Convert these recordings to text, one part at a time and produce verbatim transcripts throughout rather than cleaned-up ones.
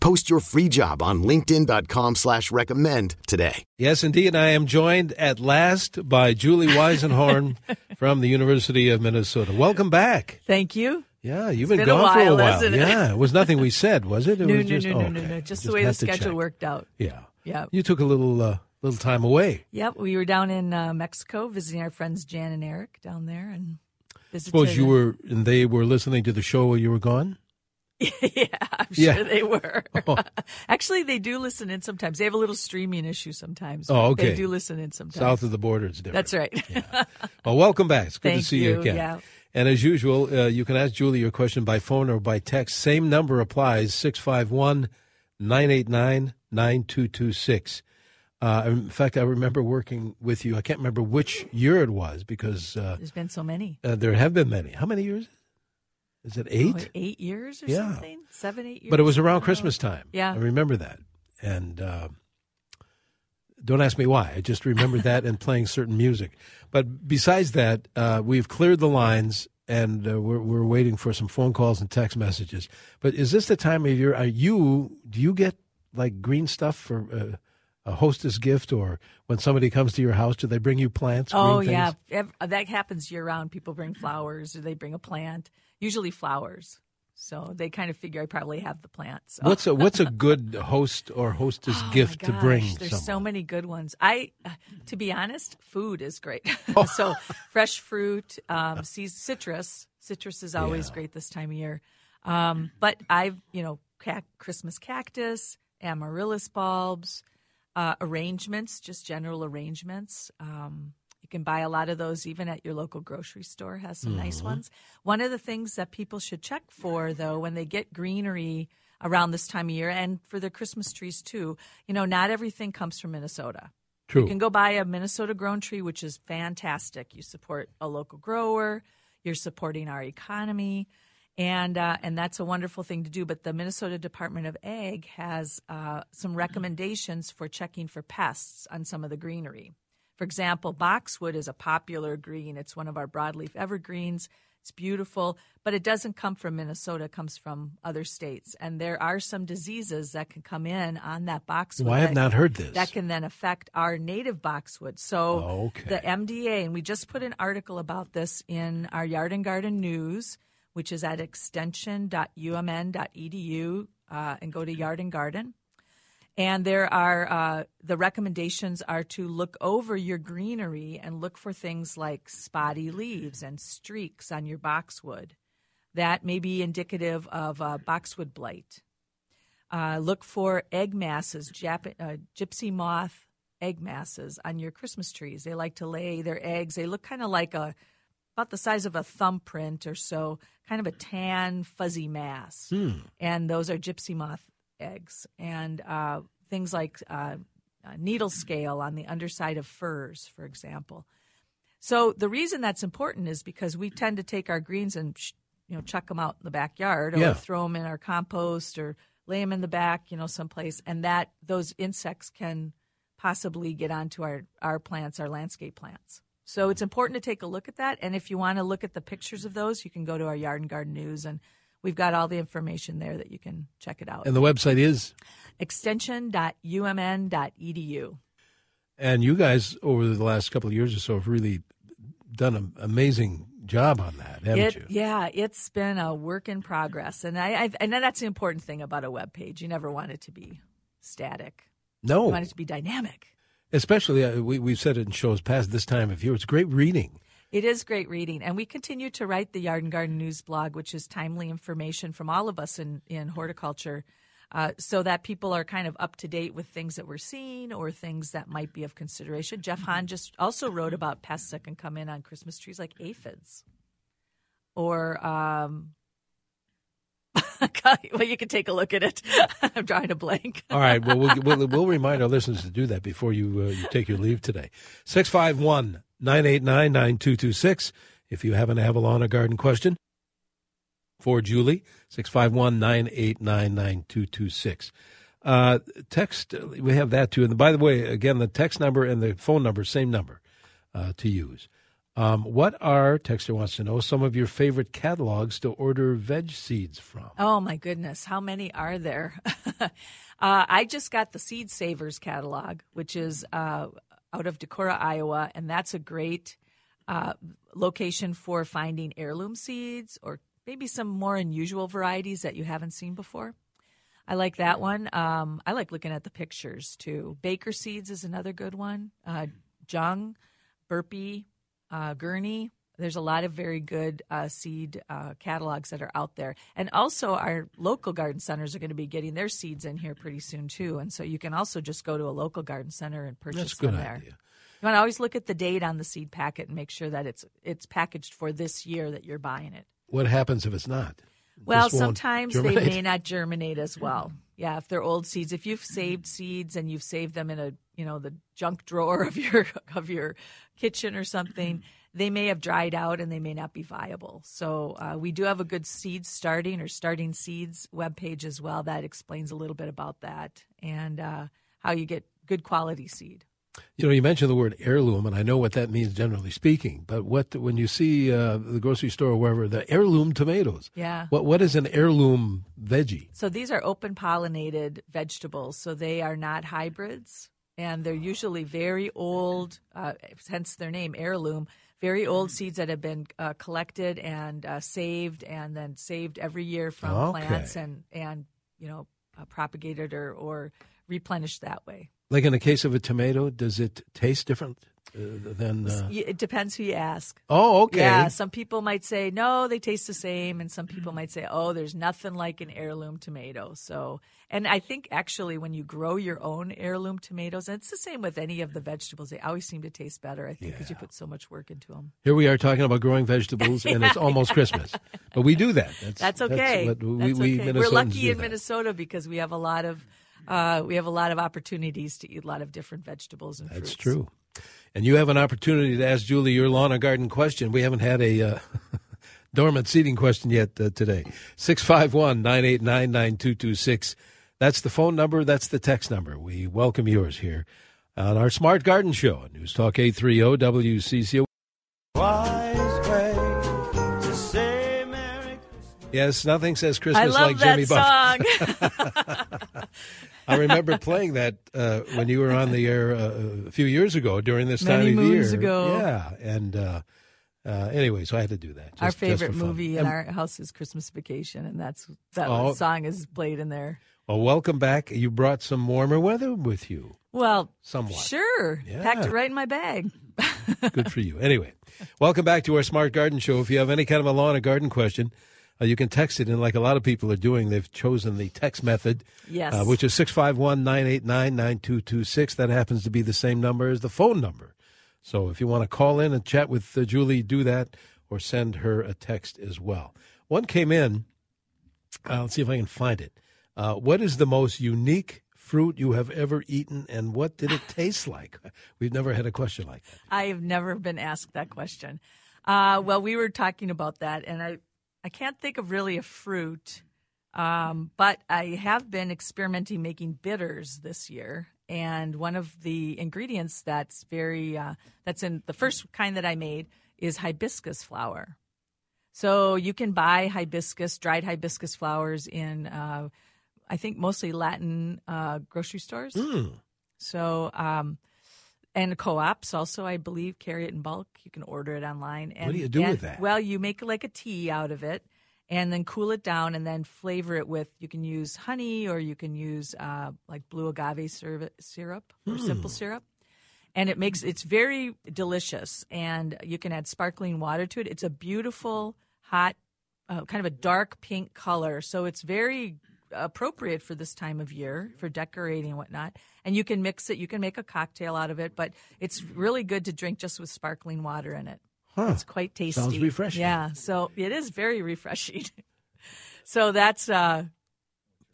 Post your free job on linkedin.com slash recommend today. Yes, indeed. And I am joined at last by Julie Weisenhorn from the University of Minnesota. Welcome back. Thank you. Yeah, you've been, been gone a while, for a while. Yeah, it was nothing we said, was it? It no, was no, just, no, no, oh, okay. no, no. Just, just the way the schedule check. worked out. Yeah. Yeah. You took a little uh, little time away. Yep. We were down in uh, Mexico visiting our friends Jan and Eric down there, and visited. Suppose you were, and they were listening to the show while you were gone? Yeah, I'm sure yeah. they were. Oh. Actually, they do listen in sometimes. They have a little streaming issue sometimes. Oh, okay. They do listen in sometimes. South of the border is different. That's right. Yeah. Well, welcome back. It's good Thank to see you, you again. Yeah. And as usual, uh, you can ask Julie your question by phone or by text. Same number applies, six five one, nine eight nine, nine two two six. Uh, in fact, I remember working with you. I can't remember which year it was because... Uh, There's been so many. Uh, there have been many. How many years? Is it eight? Oh, eight years or yeah. something? Seven, eight years. But it was around Christmas time. Yeah. I remember that. And uh, don't ask me why. I just remember that and playing certain music. But besides that, uh, we've cleared the lines, and uh, we're, we're waiting for some phone calls and text messages. But is this the time of year? Are you, do you get, like, green stuff for uh, a hostess gift, or when somebody comes to your house, do they bring you plants? Oh, yeah. That happens year-round. People bring flowers, or they bring a plant. Usually flowers, so they kind of figure I probably have the plants. So. What's a what's a good host or hostess oh gift my gosh, to bring? There's someone? so many good ones. I, to be honest, food is great. Oh. So fresh fruit, um, citrus. Citrus is always yeah. great this time of year. Um, but I've you know cac- Christmas cactus, amaryllis bulbs, uh, arrangements, just general arrangements. Um, You can buy a lot of those even at your local grocery store, has some mm-hmm. nice ones. One of the things that people should check for, though, when they get greenery around this time of year and for their Christmas trees, too, you know, not everything comes from Minnesota. True. You can go buy a Minnesota-grown tree, which is fantastic. You support a local grower. You're supporting our economy. And uh, and that's a wonderful thing to do. But the Minnesota Department of Ag has uh, some recommendations for checking for pests on some of the greenery. For example, boxwood is a popular green. It's one of our broadleaf evergreens. It's beautiful, but it doesn't come from Minnesota. It comes from other states. And there are some diseases that can come in on that boxwood. Well, I have that, not heard this. That can then affect our native boxwood. So okay. the M D A, and we just put an article about this in our Yard and Garden News, which is at extension dot U M N dot E D U, uh, and go to Yard and Garden. And there are uh, the recommendations are to look over your greenery and look for things like spotty leaves and streaks on your boxwood. That may be indicative of uh, boxwood blight. Uh, look for egg masses, Jap- uh, gypsy moth egg masses on your Christmas trees. They like to lay their eggs. They look kind of like a about the size of a thumbprint or so, kind of a tan, fuzzy mass. Hmm. And those are gypsy moth eggs, and uh, things like uh, needle scale on the underside of firs, for example. So the reason that's important is because we tend to take our greens and you know chuck them out in the backyard or yeah. throw them in our compost or lay them in the back, you know, someplace, and that those insects can possibly get onto our, our plants, our landscape plants. So it's important to take a look at that, and if you want to look at the pictures of those, you can go to our Yard and Garden News, and we've got all the information there that you can check it out. And the website is? extension dot U M N dot E D U. And you guys, over the last couple of years or so, have really done an amazing job on that, haven't it, you? Yeah, it's been a work in progress. And I, I've, and that's the important thing about a web page. You never want it to be static. No. You want it to be dynamic. Especially, uh, we, we've said it in shows past, this time of year, it's great reading. It is great reading, and we continue to write the Yard and Garden News blog, which is timely information from all of us in, in horticulture, uh, so that people are kind of up to date with things that we're seeing or things that might be of consideration. Jeff Hahn just also wrote about pests that can come in on Christmas trees, like aphids or um, Well, you can take a look at it. I'm drawing a blank. All right. Well, well, we'll, we'll remind our listeners to do that before you, uh, you take your leave today. six five one, nine eight nine, nine two two six. If you happen to have a lawn or garden question for Julie, six five one, nine eight nine, nine two two six. Uh, text, we have that too. And by the way, again, the text number and the phone number, same number uh, to use. Um, what are, Texter wants to know, some of your favorite catalogs to order veg seeds from? Oh, my goodness. How many are there? uh, I just got the Seed Savers catalog, which is uh, out of Decorah, Iowa, and that's a great uh, location for finding heirloom seeds or maybe some more unusual varieties that you haven't seen before. I like that one. Um, I like looking at the pictures, too. Baker seeds is another good one. Uh, Jung, Burpee. Uh, Gurney, there's a lot of very good uh, seed uh, catalogs that are out there. And also our local garden centers are going to be getting their seeds in here pretty soon, too. And so you can also just go to a local garden center and purchase That's a good them there. Idea. You want to always look at the date on the seed packet and make sure that it's it's packaged for this year that you're buying it. What happens if it's not? Well, sometimes they may not germinate as well. Yeah, if they're old seeds. If you've saved seeds and you've saved them in a, you know, the junk drawer of your of your kitchen or something, they may have dried out and they may not be viable. So uh, we do have a good seed starting or starting seeds webpage as well that explains a little bit about that and uh, how you get good quality seed. You know, you mentioned the word heirloom, and I know what that means generally speaking. But what when you see uh, the grocery store or wherever, the heirloom tomatoes. Yeah. What What is an heirloom veggie? So these are open-pollinated vegetables, so they are not hybrids, and they're usually very old, uh, hence their name, heirloom, very old seeds that have been uh, collected and uh, saved and then saved every year from okay. plants and, and you know, uh, propagated or, or replenished that way. Like in the case of a tomato, does it taste different uh, than? Uh... It depends who you ask. Oh, okay. Yeah, some people might say, no, they taste the same. And some people might say, oh, there's nothing like an heirloom tomato. So, and I think actually when you grow your own heirloom tomatoes, and it's the same with any of the vegetables, they always seem to taste better, I think, because yeah. you put so much work into them. Here we are talking about growing vegetables, and it's almost Christmas. But we do that. That's, that's okay. That's we, that's okay. We We're lucky in that. Minnesota because we have a lot of... Uh, we have a lot of opportunities to eat a lot of different vegetables and fruits. That's true. And you have an opportunity to ask Julie your lawn or garden question. We haven't had a uh, dormant seeding question yet uh, today. six five one, nine eight nine, nine two two six. That's the phone number. That's the text number. We welcome yours here on our Smart Garden Show on News Talk eight thirty W C C O. Wise way to say Merry Christmas. Yes, nothing says Christmas like Jimmy Buffett. I love that song. I remember playing that uh, when you were on the air uh, a few years ago during this Many time of year. Many moons ago. Yeah. And uh, uh, anyway, so I had to do that. Just, our favorite movie in and, our house is Christmas Vacation, and that's that oh, song is played in there. Well, welcome back. You brought some warmer weather with you. Well, somewhat. Sure. Yeah. Packed it right in my bag. Good for you. Anyway, welcome back to our Smart Garden Show. If you have any kind of a lawn or garden question, Uh, you can text it, and like a lot of people are doing, they've chosen the text method, yes. uh, which is six five one, nine eight nine, nine two two six. That happens to be the same number as the phone number. So if you want to call in and chat with uh, Julie, do that, or send her a text as well. One came in. Uh, let's see if I can find it. Uh, what is the most unique fruit you have ever eaten, and what did it taste like? We've never had a question like that. I have never been asked that question. Uh, well, we were talking about that, and I... I can't think of really a fruit, um, but I have been experimenting making bitters this year. And one of the ingredients that's very uh, that's in the first kind that I made is hibiscus flower. So you can buy hibiscus, dried hibiscus flowers in, uh, I think, mostly Latin uh, grocery stores. Mm. So um, and co-ops also, I believe, carry it in bulk. You can order it online. And, what do you do and, with that? Well, you make like a tea out of it and then cool it down and then flavor it with, you can use honey or you can use uh, like blue agave syrup or hmm. simple syrup. And it makes, it's very delicious. And you can add sparkling water to it. It's a beautiful, hot, uh, kind of a dark pink color. So it's very appropriate for this time of year for decorating and whatnot. And you can mix it. You can make a cocktail out of it, but it's really good to drink just with sparkling water in it. Huh. It's quite tasty. Sounds refreshing. Yeah, so it is very refreshing. So that's uh,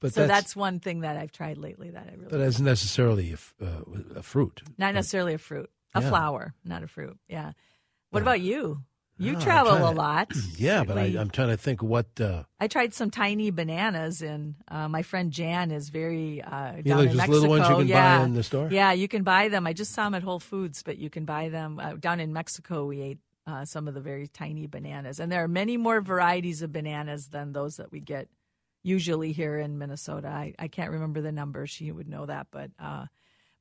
but so that's, that's one thing that I've tried lately that I really. But like. That's necessarily a, uh, a fruit. Not but, necessarily a fruit. A yeah. flower, not a fruit. Yeah. What yeah. about you? You no, travel a to, lot. Yeah, but I, I'm trying to think what. Uh, I tried some tiny bananas, and uh, my friend Jan is very uh, down like in Mexico. Little ones you can yeah. buy in the store. Yeah, you can buy them. I just saw them at Whole Foods, but you can buy them uh, down in Mexico. We ate uh, some of the very tiny bananas, and there are many more varieties of bananas than those that we get usually here in Minnesota. I, I can't remember the number; she would know that. But uh,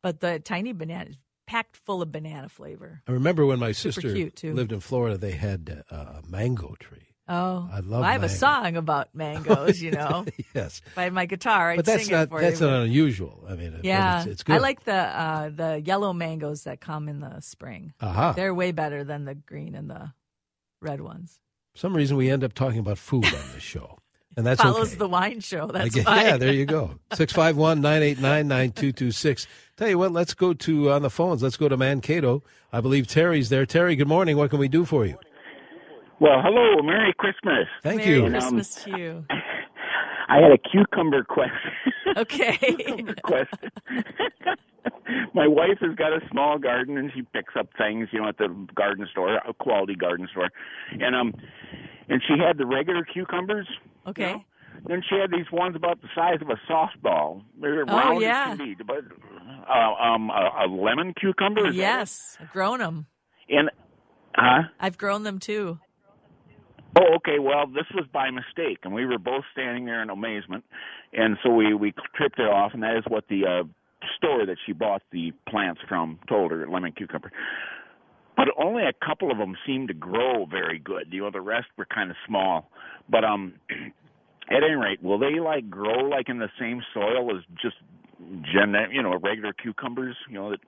but the tiny bananas. Packed full of banana flavor. I remember when my Super sister lived in Florida, they had a mango tree. Oh, I love. Well, I have mango. a song about mangoes, you know. Yes, by my guitar. I'd but that's sing not it for that's you. not unusual. I mean, yeah, it's, it's good. I like the uh, the yellow mangoes that come in the spring. Uh-huh. They're way better than the green and the red ones. For some reason we end up talking about food on this show. And that's Follows okay. the wine show. That's guess, why. Yeah, there you go. six five one, nine eight nine, nine two two six. Tell you what, let's go to, on the phones, let's go to Mankato. I believe Terry's there. Terry, good morning. What can we do for you? Well, hello. Merry Christmas. Thank Merry you. Merry Christmas um, to you. I had a cucumber question. Okay. cucumber question. My wife has got a small garden, and she picks up things, you know, at the garden store, a quality garden store. And um, and she had the regular cucumbers. Okay. You know? Then she had these ones about the size of a softball. They're oh, round yeah. as can be. But, uh, um, a, a lemon cucumber? Yes. I've grown them. And, huh? I've grown them, too. Oh, okay. Well, this was by mistake, and we were both standing there in amazement. And so we, we tripped it off, and that is what the uh, store that she bought the plants from told her, lemon cucumber. But only a couple of them seemed to grow very good. You know, the rest were kind of small. But um, at any rate, will they like grow like in the same soil as just gen, you know, regular cucumbers? You know, that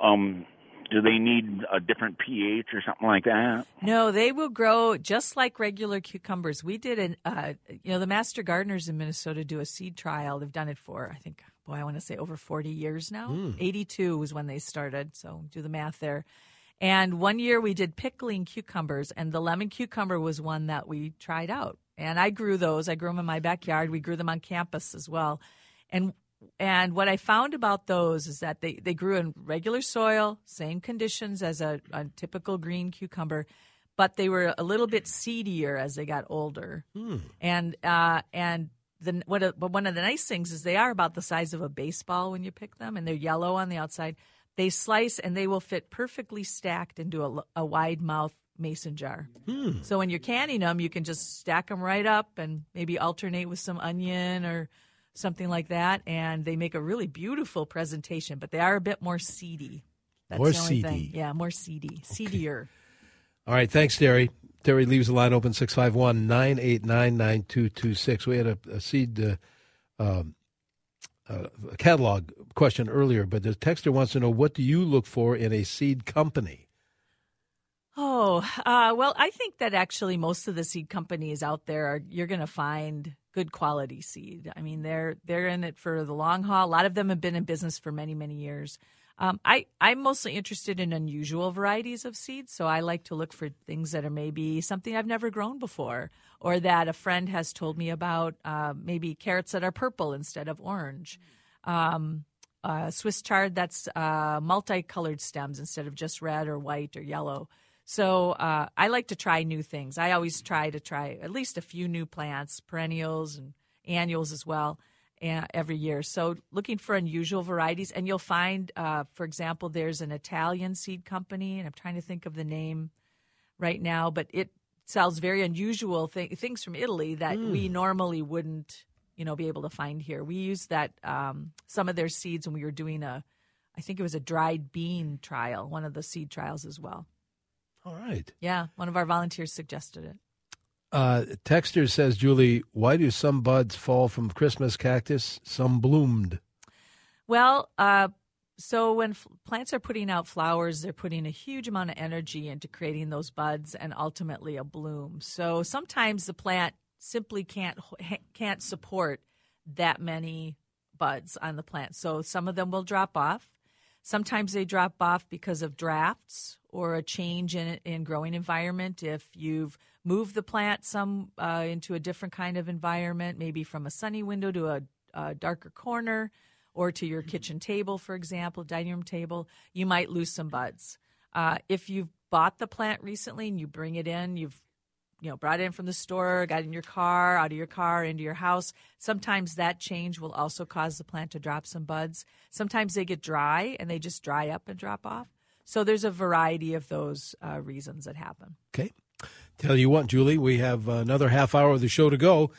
um, do they need a different pH or something like that? No, they will grow just like regular cucumbers. We did an, uh, you know, the master gardeners in Minnesota do a seed trial. They've done it for, I think, boy, I want to say over forty years now. Mm. eighty-two was when they started. So do the math there. And one year we did pickling cucumbers, and the lemon cucumber was one that we tried out. And I grew those. I grew them in my backyard. We grew them on campus as well. And and what I found about those is that they, they grew in regular soil, same conditions as a, a typical green cucumber, but they were a little bit seedier as they got older. Hmm. And uh, and the, what a, but one of the nice things is they are about the size of a baseball when you pick them, and they're yellow on the outside. They slice, and they will fit perfectly stacked into a, a wide mouth mason jar. Hmm. So when you're canning them, you can just stack them right up and maybe alternate with some onion or something like that, and they make a really beautiful presentation, but they are a bit more seedy. That's more the only seedy. Thing. Yeah, more seedy, okay. seedier. All right, thanks, Terry. Terry leaves the line open, six five one, nine eight nine, nine two two six. We had a, a seed... Uh, um, Uh, a catalog question earlier, but the texter wants to know, what do you look for in a seed company? Oh, uh, well, I think that actually most of the seed companies out there are, you're going to find good quality seed. I mean, they're they're in it for the long haul. A lot of them have been in business for many, many years. Um, I, I'm mostly interested in unusual varieties of seeds, so I like to look for things that are maybe something I've never grown before or that a friend has told me about, uh, maybe carrots that are purple instead of orange, um, uh, Swiss chard that's uh, multicolored stems instead of just red or white or yellow. So uh, I like to try new things. I always try to try at least a few new plants, perennials and annuals as well. Every year. So looking for unusual varieties. And you'll find, uh, for example, there's an Italian seed company, and I'm trying to think of the name right now, but it sells very unusual th- things from Italy that mm. we normally wouldn't, you know, be able to find here. We used that, um, some of their seeds when we were doing a, I think it was a dried bean trial, one of the seed trials as well. All right. Yeah. One of our volunteers suggested it. Uh, Texter says, Julie, why do some buds fall from Christmas cactus, some bloomed? Well, uh, so when f- plants are putting out flowers, they're putting a huge amount of energy into creating those buds and ultimately a bloom. So sometimes the plant simply can't can't support that many buds on the plant. So some of them will drop off. Sometimes they drop off because of drafts or a change in in growing environment. If you've moved the plant some uh, into a different kind of environment, maybe from a sunny window to a, a darker corner or to your kitchen table, for example, dining room table, you might lose some buds. Uh, if you've bought the plant recently and you bring it in, you've you know brought it in from the store, got it in your car, out of your car, into your house, sometimes that change will also cause the plant to drop some buds. Sometimes they get dry and they just dry up and drop off. So there's a variety of those uh, reasons that happen. Okay. Tell you what, Julie, we have another half hour of the show to go.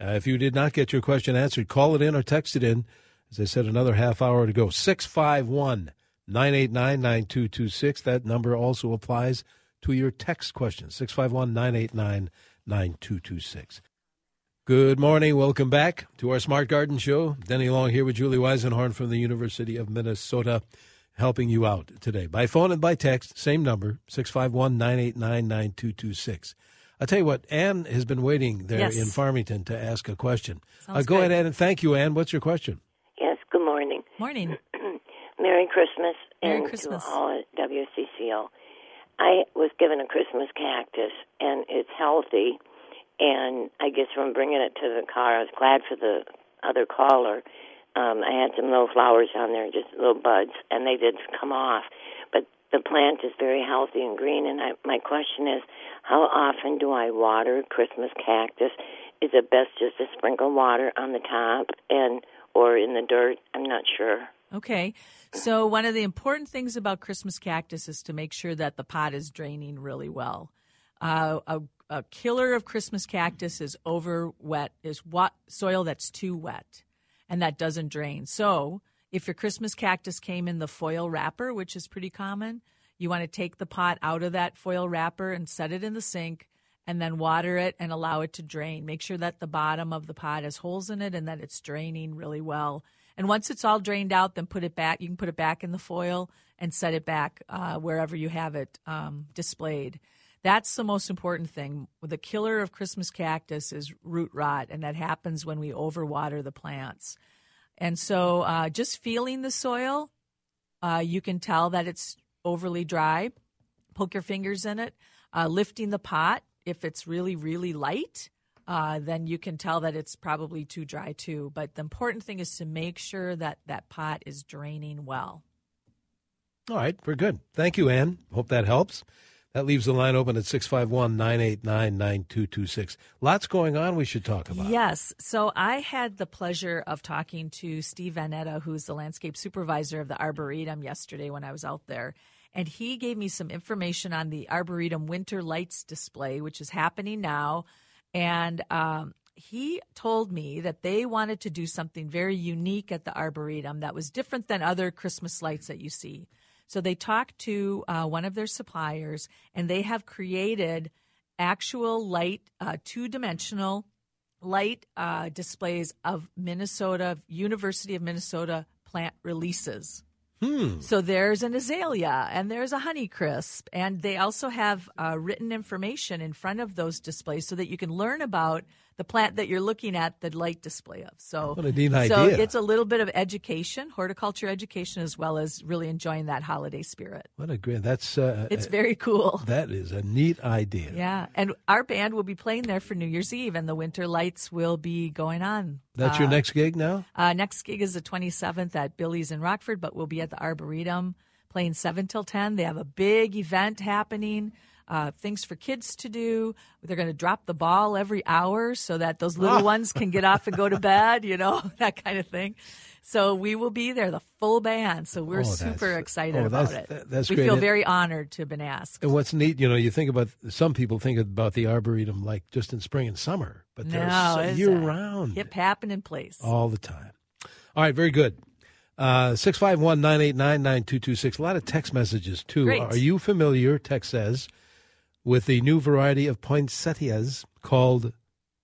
Uh, if you did not get your question answered, call it in or text it in. As I said, another half hour to go. six five one, nine eight nine, nine two two six. That number also applies to your text question, six five one, nine eight nine, nine two two six. Good morning. Welcome back to our Smart Garden Show. Denny Long here with Julie Weisenhorn from the University of Minnesota, helping you out today. By phone and by text, same number, six five one, nine eight nine, nine two two six. I'll tell you what, Ann has been waiting there yes. in Farmington to ask a question. Uh, go good. ahead, Ann, and thank you, Ann. What's your question? Yes, good morning. Morning. Merry Christmas Merry and Christmas. to all at W C C O. I was given a Christmas cactus, and it's healthy, and I guess from bringing it to the car, I was glad for the other caller. Um, I had some little flowers on there, just little buds, and they did come off. But the plant is very healthy and green, and I, my question is, how often do I water Christmas cactus? Is it best just to sprinkle water on the top and or in the dirt? I'm not sure. Okay. So one of the important things about Christmas cactus is to make sure that the pot is draining really well. Uh, a, a killer of Christmas cactus is over wet, is what, soil that's too wet and that doesn't drain. So if your Christmas cactus came in the foil wrapper, which is pretty common, you want to take the pot out of that foil wrapper and set it in the sink and then water it and allow it to drain. Make sure that the bottom of the pot has holes in it and that it's draining really well. And once it's all drained out, then put it back. You can put it back in the foil and set it back uh, wherever you have it um, displayed. That's the most important thing. The killer of Christmas cactus is root rot, and that happens when we overwater the plants. And so uh, just feeling the soil, uh, you can tell that it's overly dry. Poke your fingers in it. Uh, lifting the pot, if it's really, really light, Uh, then you can tell that it's probably too dry too. But the important thing is to make sure that that pot is draining well. All right, we're good. Thank you, Ann. Hope that helps. That leaves the line open at six five one, nine eight nine, nine two two six. Lots going on we should talk about. Yes. So I had the pleasure of talking to Steve Vanetta, who's the landscape supervisor of the Arboretum, yesterday when I was out there. And he gave me some information on the Arboretum Winter Lights display, which is happening now. And um, he told me that they wanted to do something very unique at the Arboretum that was different than other Christmas lights that you see. So they talked to uh, one of their suppliers, and they have created actual light, uh, two-dimensional light uh, displays of Minnesota, University of Minnesota plant releases. Hmm. So there's an azalea and there's a Honeycrisp, and they also have uh, written information in front of those displays so that you can learn about the plant that you're looking at the light display of. So, what a neat idea. So it's a little bit of education, horticulture education, as well as really enjoying that holiday spirit. What a great, that's uh, it's very cool. That is a neat idea. Yeah, and our band will be playing there for New Year's Eve, and the winter lights will be going on. That's uh, your next gig now? Uh, next gig is the twenty-seventh at Billy's in Rockford, but we'll be at the Arboretum playing seven till ten. They have a big event happening, uh, things for kids to do. They're going to drop the ball every hour so that those little ones can get off and go to bed, you know, that kind of thing. So we will be there, the full band. So we're oh, super excited oh, about it. That, that's we great. feel very honored to have been asked. And what's neat, you know, you think about, some people think about the Arboretum like just in spring and summer, but they're no, so year-round. Hip happening place. All the time. All right, very good. Uh, six five one, nine eight nine, nine two two six. A lot of text messages, too. Great. Are you familiar, text says, with the new variety of poinsettias called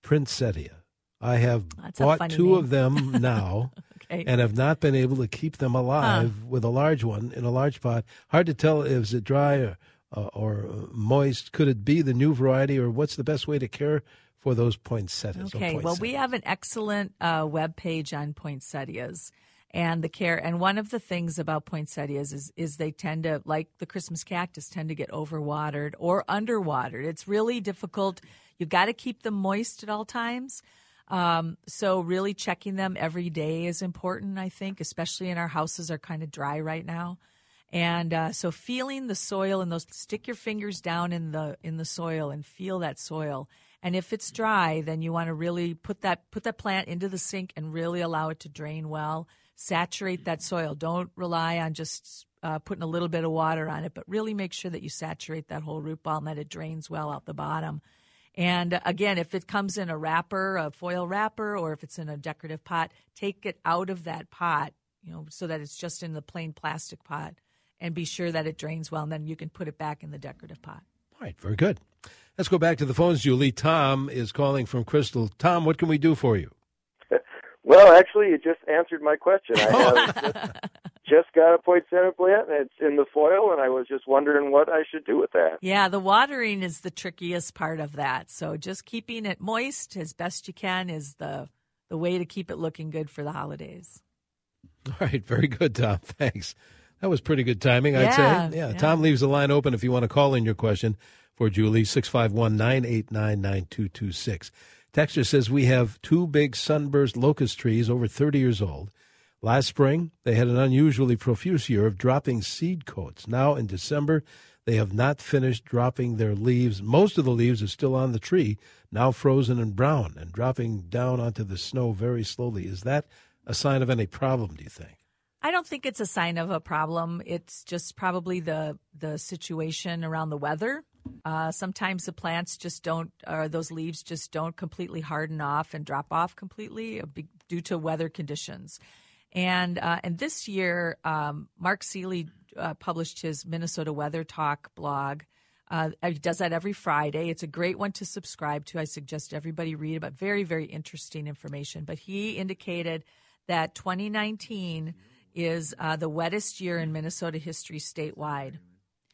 Prinsettia? I have That's bought two name. of them now okay. and have not been able to keep them alive huh. with a large one in a large pot. Hard to tell if it's dry or, uh, or moist. Could it be the new variety, or what's the best way to care for those poinsettias? Okay, poinsettias? Well, we have an excellent uh, webpage on poinsettias. and the care. And one of the things about poinsettias is, is they tend to, like the Christmas cactus, tend to get overwatered or underwatered. It's really difficult. You've got to keep them moist at all times. Um, so really checking them every day is important, I think, especially in our houses are kind of dry right now. And uh, so feeling the soil and those, stick your fingers down in the in the soil and feel that soil. And if it's dry, then you want to really put that put that plant into the sink and really allow it to drain well. Saturate that soil. Don't rely on just uh, putting a little bit of water on it, but really make sure that you saturate that whole root ball and that it drains well out the bottom. And again, if it comes in a wrapper, a foil wrapper, or if it's in a decorative pot, take it out of that pot, you know, so that it's just in the plain plastic pot, and be sure that it drains well, and then you can put it back in the decorative pot. All right, very good. Let's go back to the phones, Julie. Tom is calling from Crystal. Tom, what can we do for you? Well, actually, you just answered my question. I have just, just got a poinsettia plant, and it's in the foil, and I was just wondering what I should do with that. Yeah, the watering is the trickiest part of that. So just keeping it moist as best you can is the, the way to keep it looking good for the holidays. All right, very good, Tom. Thanks. That was pretty good timing, I'd yeah, say. Yeah, yeah, Tom leaves the line open if you want to call in your question for Julie, six five one, nine eight nine, nine two two six. Texter says, we have two big sunburst locust trees over thirty years old. Last spring, they had an unusually profuse year of dropping seed coats. Now in December, they have not finished dropping their leaves. Most of the leaves are still on the tree, now frozen and brown, and dropping down onto the snow very slowly. Is that a sign of any problem, do you think? I don't think it's a sign of a problem. It's just probably the the situation around the weather. Uh, sometimes the plants just don't, or those leaves just don't completely harden off and drop off completely due to weather conditions. And uh, and this year, um, Mark Seeley uh, published his Minnesota Weather Talk blog. Uh, he does that every Friday. It's a great one to subscribe to. I suggest everybody read about very, very interesting information. But he indicated that twenty nineteen is uh, the wettest year in Minnesota history statewide.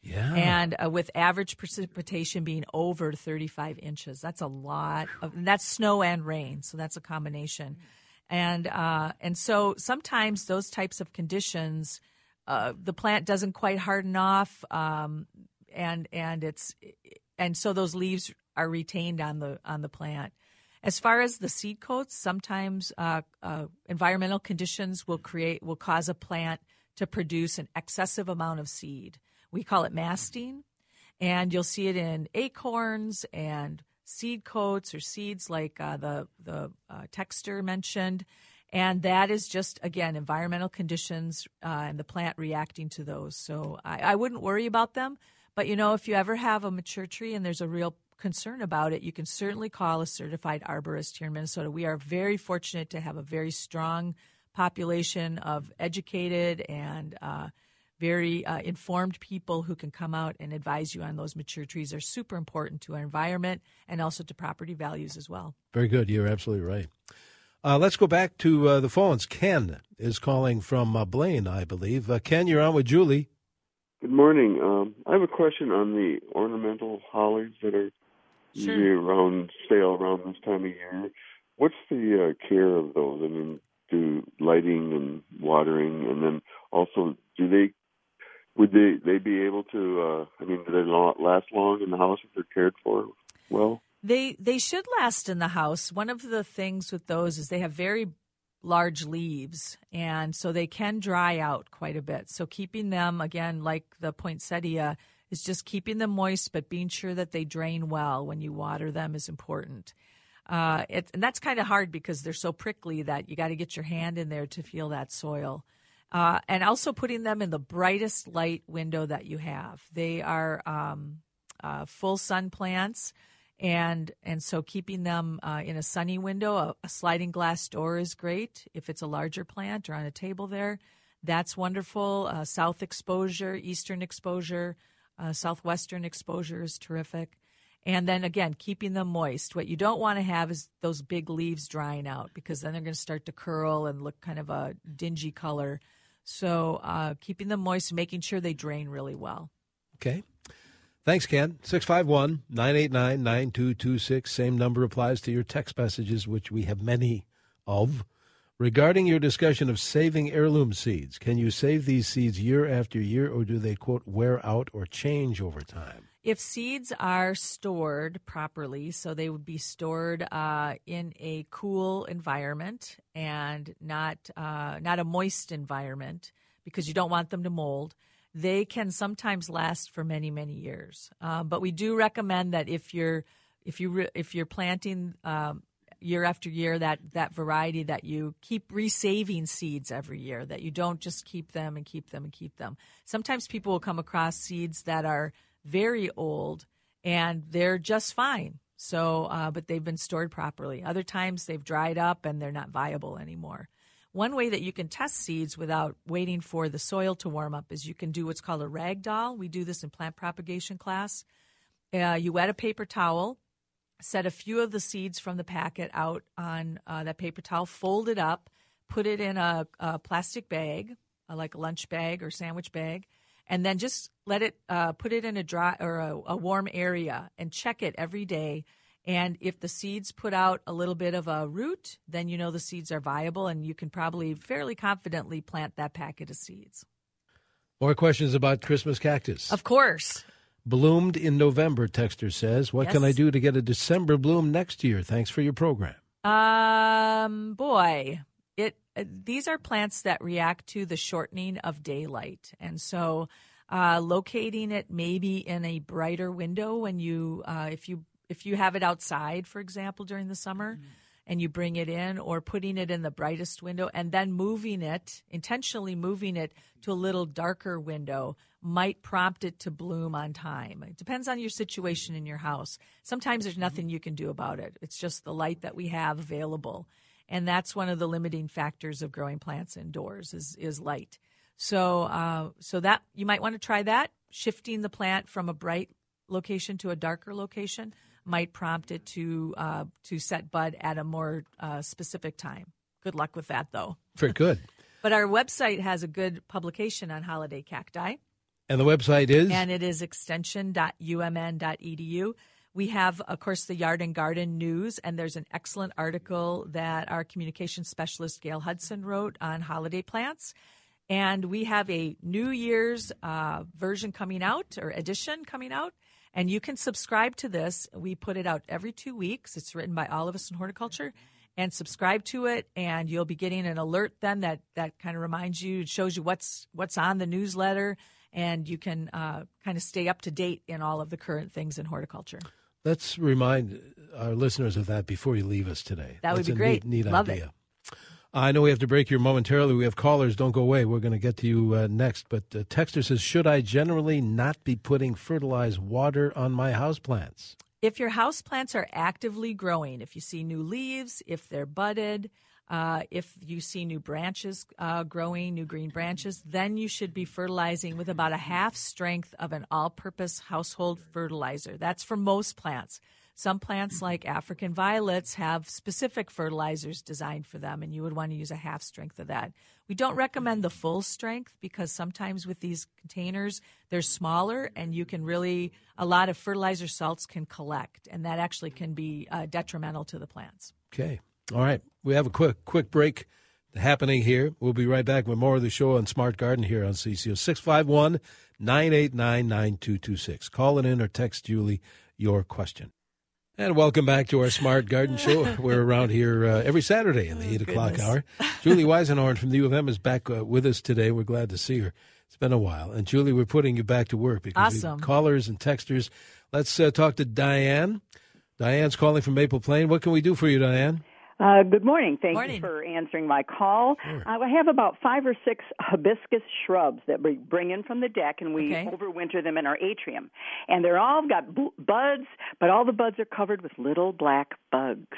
Yeah, and uh, with average precipitation being over thirty-five inches, that's a lot of, and that's snow and rain, so that's a combination. And uh, and so sometimes those types of conditions, uh, the plant doesn't quite harden off, um, and and it's and so those leaves are retained on the on the plant. As far as the seed coats, sometimes uh, uh, environmental conditions will create will cause a plant to produce an excessive amount of seed. We call it masting, and you'll see it in acorns and seed coats or seeds like uh, the, the uh, texter mentioned, and that is just, again, environmental conditions uh, and the plant reacting to those. So I, I wouldn't worry about them, but, you know, if you ever have a mature tree and there's a real concern about it, you can certainly call a certified arborist here in Minnesota. We are very fortunate to have a very strong population of educated and uh very uh, informed people who can come out and advise you on those mature trees. Are super important to our environment and also to property values as well. Very good. You're absolutely right. Uh, let's go back to uh, the phones. Ken is calling from uh, Blaine, I believe. Uh, Ken, you're on with Julie. Good morning. Um, I have a question on the ornamental hollies that are sure. usually around sale around this time of year. What's the uh, care of those? I mean, do lighting and watering, and then also do they Would they, they be able to, uh, I mean, do they last long in the house if they're cared for well? They they should last in the house. One of the things with those is they have very large leaves, and so they can dry out quite a bit. So keeping them, again, like the poinsettia, is just keeping them moist, but being sure that they drain well when you water them is important. Uh, it, and that's kind of hard because they're so prickly that you got to get your hand in there to feel that soil. Uh, and also putting them in the brightest light window that you have. They are um, uh, full sun plants, and and so keeping them uh, in a sunny window, a, a sliding glass door is great. If it's a larger plant or on a table there, that's wonderful. Uh, south exposure, eastern exposure, uh, southwestern exposure is terrific. And then, again, keeping them moist. What you don't want to have is those big leaves drying out because then they're going to start to curl and look kind of a dingy color. So uh, keeping them moist, making sure they drain really well. Okay. Thanks, Ken. six five one, nine eight nine, nine two two six. Same number applies to your text messages, which we have many of. Regarding your discussion of saving heirloom seeds, can you save these seeds year after year, or do they, quote, wear out or change over time? If seeds are stored properly, so they would be stored uh, in a cool environment and not uh, not a moist environment, because you don't want them to mold, they can sometimes last for many, many years. Um, but we do recommend that if you're if you re- if you're planting um, year after year that that variety, that you keep resaving seeds every year, that you don't just keep them and keep them and keep them. Sometimes people will come across seeds that are very old and they're just fine. So, uh, but they've been stored properly. Other times they've dried up and they're not viable anymore. One way that you can test seeds without waiting for the soil to warm up is you can do what's called a ragdoll. We do this in plant propagation class. Uh, you wet a paper towel, set a few of the seeds from the packet out on uh, that paper towel, fold it up, put it in a, a plastic bag, uh, like a lunch bag or sandwich bag, and then just let it uh, put it in a dry or a, a warm area and check it every day. And if the seeds put out a little bit of a root, then you know the seeds are viable, and you can probably fairly confidently plant that packet of seeds. More questions about Christmas cactus. Of course. Bloomed in November, texter says. What yes. can I do to get a December bloom next year? Thanks for your program. Um, boy, it these are plants that react to the shortening of daylight, and so uh, locating it maybe in a brighter window when you uh, if you. If you have it outside, for example, during the summer, mm-hmm. and you bring it in, or putting it in the brightest window and then moving it, intentionally moving it to a little darker window, might prompt it to bloom on time. It depends on your situation in your house. Sometimes there's nothing you can do about it. It's just the light that we have available. And that's one of the limiting factors of growing plants indoors is, is light. So, uh, so that you might want to try that, shifting the plant from a bright location to a darker location might prompt it to uh, to set bud at a more uh, specific time. Good luck with that, though. Very good. But our website has a good publication on holiday cacti. And the website is? And it is extension dot U M N dot E D U. We have, of course, the Yard and Garden News, and there's an excellent article that our communication specialist, Gail Hudson, wrote on holiday plants. And we have a New Year's uh, version coming out, or edition coming out. And you can subscribe to this. We put it out every two weeks. It's written by all of us in horticulture. And subscribe to it, and you'll be getting an alert then that, that kind of reminds you, shows you what's what's on the newsletter, and you can uh, kind of stay up to date in all of the current things in horticulture. Let's remind our listeners of that before you leave us today. That would That's be great. Neat, neat Love idea. It. I know we have to break here momentarily. We have callers. Don't go away. We're going to get to you uh, next. But uh, Texter says, should I generally not be putting fertilized water on my houseplants? If your houseplants are actively growing, if you see new leaves, if they're budded, uh, if you see new branches uh, growing, new green branches, then you should be fertilizing with about a half strength of an all-purpose household fertilizer. That's for most plants. Some plants like African violets have specific fertilizers designed for them, and you would want to use a half strength of that. We don't recommend the full strength because sometimes with these containers, they're smaller, and you can really, a lot of fertilizer salts can collect, and that actually can be uh, detrimental to the plants. Okay. All right. We have a quick, quick break happening here. We'll be right back with more of the show on Smart Garden here on C C O. six five one, nine eight nine, nine two two six. Call it in or text Julie your question. And welcome back to our Smart Garden Show. We're around here uh, every Saturday in the oh, eight goodness. o'clock hour. Julie Weisenhorn from the U of M is back uh, with us today. We're glad to see her. It's been a while. And, Julie, we're putting you back to work because awesome. Callers and texters. Let's uh, talk to Diane. Diane's calling from Maple Plain. What can we do for you, Diane? Uh, good morning. Thank morning. you for answering my call. Sure. Uh, I have about five or six hibiscus shrubs that we bring in from the deck, and we okay. overwinter them in our atrium. And they're all got b- buds, but all the buds are covered with little black bugs.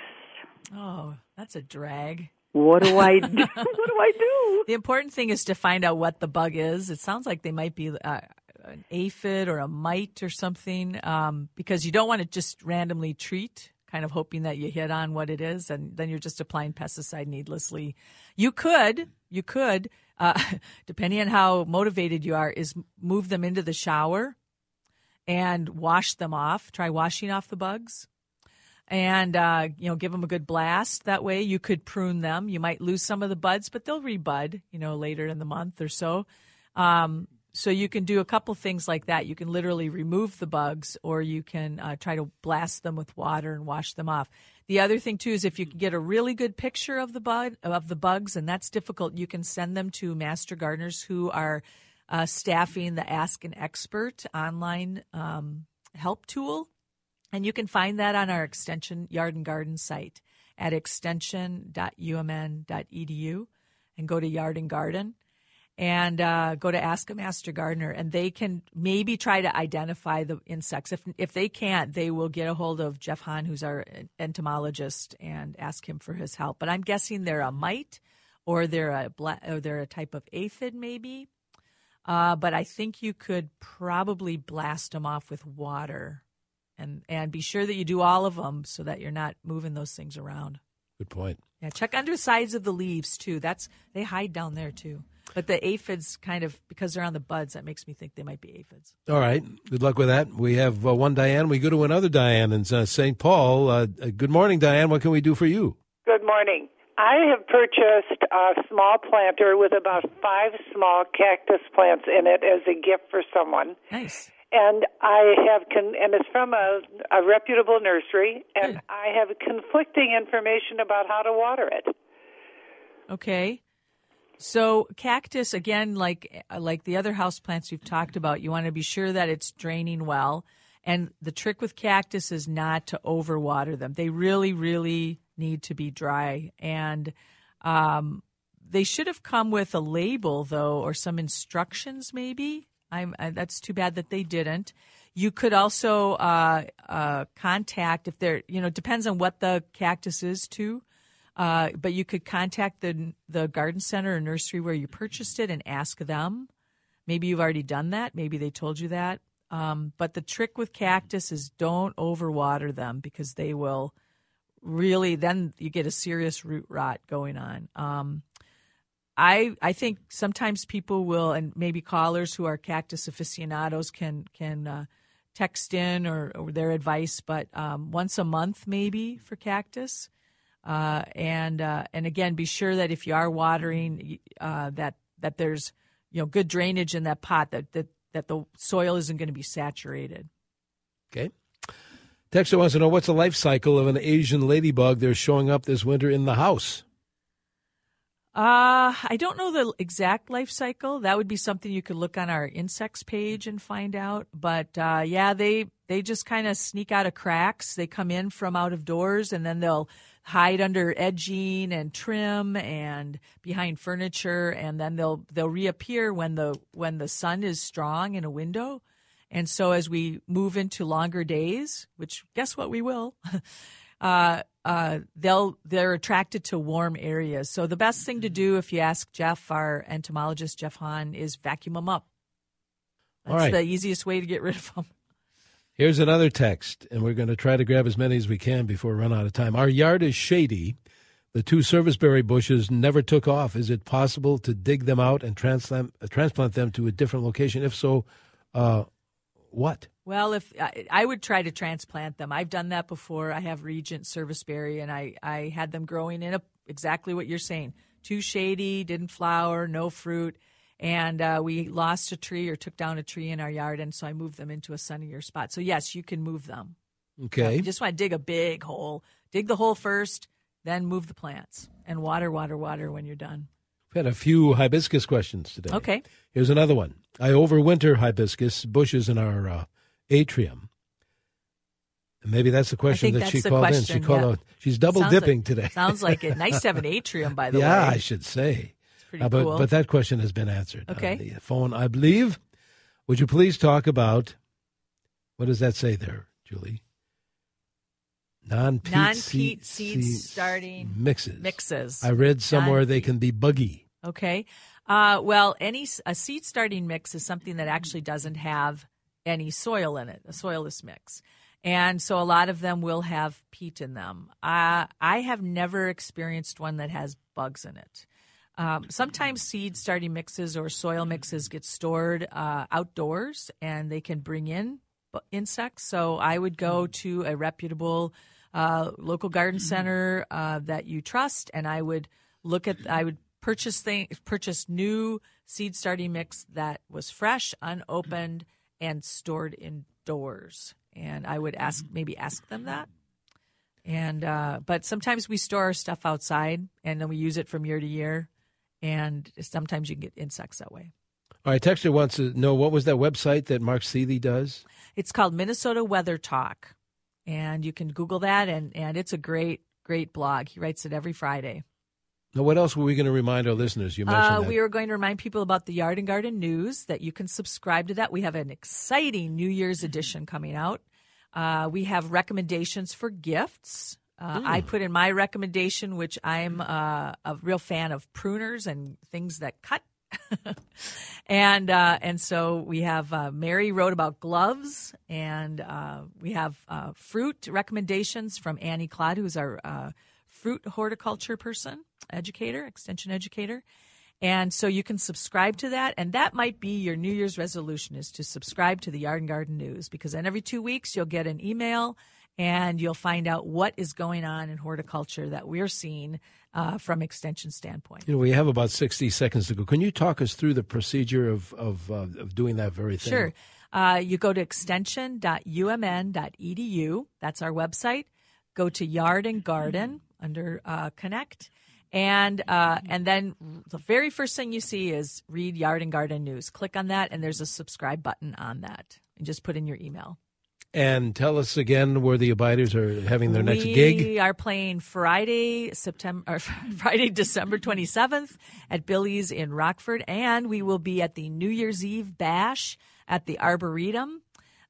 Oh, that's a drag. What do I do? what do I do? The important thing is to find out what the bug is. It sounds like they might be uh, an aphid or a mite or something, um, because you don't want to just randomly treat. Kind of hoping that you hit on what it is, and then you're just applying pesticide needlessly. You could, you could, uh, depending on how motivated you are, is move them into the shower and wash them off. Try washing off the bugs. and, uh, you know, give them a good blast. That way you could prune them. You might lose some of the buds, but they'll rebud, you know, later in the month or so. Um, so you can do a couple things like that. You can literally remove the bugs, or you can uh, try to blast them with water and wash them off. The other thing, too, is if you can get a really good picture of the bug, of the bugs, and that's difficult, you can send them to master gardeners who are uh, staffing the Ask an Expert online um, help tool. And you can find that on our Extension Yard and Garden site at extension dot U M N dot E D U, and go to Yard and Garden. And uh, go to Ask a Master Gardener, and they can maybe try to identify the insects. If if they can't, they will get a hold of Jeff Hahn, who's our entomologist, and ask him for his help. But I'm guessing they're a mite, or they're a bla- or they're a type of aphid, maybe. Uh, but I think you could probably blast them off with water, and and be sure that you do all of them so that you're not moving those things around. Good point. Yeah, check undersides of the leaves too. That's they hide down there too. But the aphids kind of, because they're on the buds, that makes me think they might be aphids. All right. Good luck with that. We have uh, one Diane. We go to another Diane in uh, Saint Paul. Uh, good morning, Diane. What can we do for you? Good morning. I have purchased a small planter with about five small cactus plants in it as a gift for someone. Nice. And I have, con- and it's from a, a reputable nursery, and good. I have conflicting information about how to water it. Okay. So cactus, again, like like the other houseplants we've talked about, you want to be sure that it's draining well. And the trick with cactus is not to overwater them. They really, really need to be dry. And um, they should have come with a label, though, or some instructions maybe. I'm, I, that's too bad that they didn't. You could also uh, uh, contact if they're, you know, it depends on what the cactus is, too. Uh, but you could contact the the garden center or nursery where you purchased it and ask them. Maybe you've already done that. Maybe they told you that. Um, but the trick with cactus is don't overwater them, because they will really, then you get a serious root rot going on. Um, I I think sometimes people will, and maybe callers who are cactus aficionados can can uh, text in or, or their advice, but um, once a month maybe for cactus. Uh, and, uh, and again, be sure that if you are watering, uh, that, that there's, you know, good drainage in that pot, that, that, that the soil isn't going to be saturated. Okay. Texter wants to know, what's the life cycle of an Asian ladybug they're showing up this winter in the house? Uh, I don't know the exact life cycle. That would be something you could look on our insects page and find out. But, uh, yeah, they, they just kind of sneak out of cracks. They come in from out of doors, and then they'll hide under edging and trim and behind furniture, and then they'll they'll reappear when the when the sun is strong in a window. And so as we move into longer days, which guess what, we will, uh, uh, they'll they're attracted to warm areas. So the best thing to do, if you ask Jeff, our entomologist Jeff Hahn, is vacuum them up. That's all right. The easiest way to get rid of them. Here's another text, and we're going to try to grab as many as we can before we run out of time. Our yard is shady. The two serviceberry bushes never took off. Is it possible to dig them out and transplant, uh, transplant them to a different location? If so, uh, what? Well, if I, I would try to transplant them. I've done that before. I have Regent serviceberry, and I, I had them growing in a, exactly what you're saying. Too shady, didn't flower, no fruit. And uh, we lost a tree or took down a tree in our yard, and so I moved them into a sunnier spot. So, yes, you can move them. Okay. You just want to dig a big hole. Dig the hole first, then move the plants. And water, water, water when you're done. We had a few hibiscus questions today. Okay. Here's another one. I overwinter hibiscus bushes in our uh, atrium. And maybe that's the question that she called question. in. She called yeah. out. She's double sounds dipping like, today. Sounds like it. Nice to have an atrium, by the yeah, way. Yeah, I should say. Uh, but, cool. but that question has been answered okay. on the phone, I believe. Would you please talk about, what does that say there, Julie? Non-peat, Non-peat seed, seed, seed starting mixes. mixes. I read somewhere Non-peat. They can be buggy. Okay. Uh, well, any a seed starting mix is something that actually doesn't have any soil in it, a soilless mix. And so a lot of them will have peat in them. Uh, I have never experienced one that has bugs in it. Um, sometimes seed starting mixes or soil mixes get stored uh, outdoors, and they can bring in insects. So I would go to a reputable uh, local garden center uh, that you trust, and I would look at I would purchase things, purchase new seed starting mix that was fresh, unopened, and stored indoors. And I would ask maybe ask them that. And uh, but sometimes we store our stuff outside, and then we use it from year to year. And sometimes you can get insects that way. All right, Texter wants to know, what was that website that Mark Seeley does? It's called Minnesota Weather Talk, and you can Google that, and, and it's a great, great blog. He writes it every Friday. Now, what else were we going to remind our listeners? You mentioned uh, that. We were going to remind people about the Yard and Garden News, that you can subscribe to that. We have an exciting New Year's edition coming out. Uh, we have recommendations for gifts. Uh, I put in my recommendation, which I'm uh, a real fan of pruners and things that cut. and uh, and so we have uh, Mary wrote about gloves, and uh, we have uh, fruit recommendations from Annie Cloud, who's our uh, fruit horticulture person, educator, extension educator. And so you can subscribe to that, and that might be your New Year's resolution, is to subscribe to the Yard and Garden News, because then every two weeks you'll get an email and you'll find out what is going on in horticulture that we're seeing uh, from extension standpoint. You know, we have about sixty seconds to go. Can you talk us through the procedure of of, uh, of doing that very thing? Sure. Uh, you go to extension dot U M N dot E D U. That's our website. Go to Yard and Garden under uh, Connect. And uh, and then the very first thing you see is read Yard and Garden News. Click on that, and there's a subscribe button on that. And just put in your email. And tell us again where the Abiders are having their next we gig. We are playing Friday, September, or Friday, December twenty-seventh at Billy's in Rockford, and we will be at the New Year's Eve bash at the Arboretum.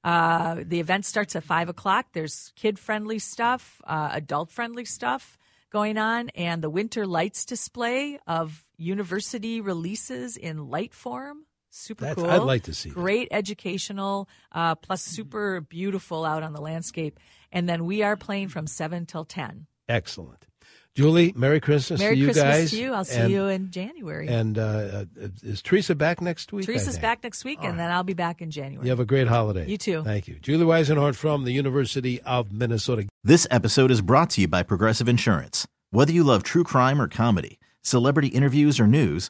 Uh, the event starts at five o'clock. There's kid-friendly stuff, uh, adult-friendly stuff going on, and the winter lights display of university releases in light form. Super That's, cool. I'd like to see Great that. educational, uh, plus super beautiful out on the landscape. And then we are playing from seven till ten. Excellent. Julie, Merry Christmas Merry to you Christmas guys. Merry Christmas to you. I'll see and, you in January. And uh, is Teresa back next week? Teresa's back next week, All and right. then I'll be back in January. You have a great holiday. You too. Thank you. Julie Weisenhorn from the University of Minnesota. This episode is brought to you by Progressive Insurance. Whether you love true crime or comedy, celebrity interviews or news,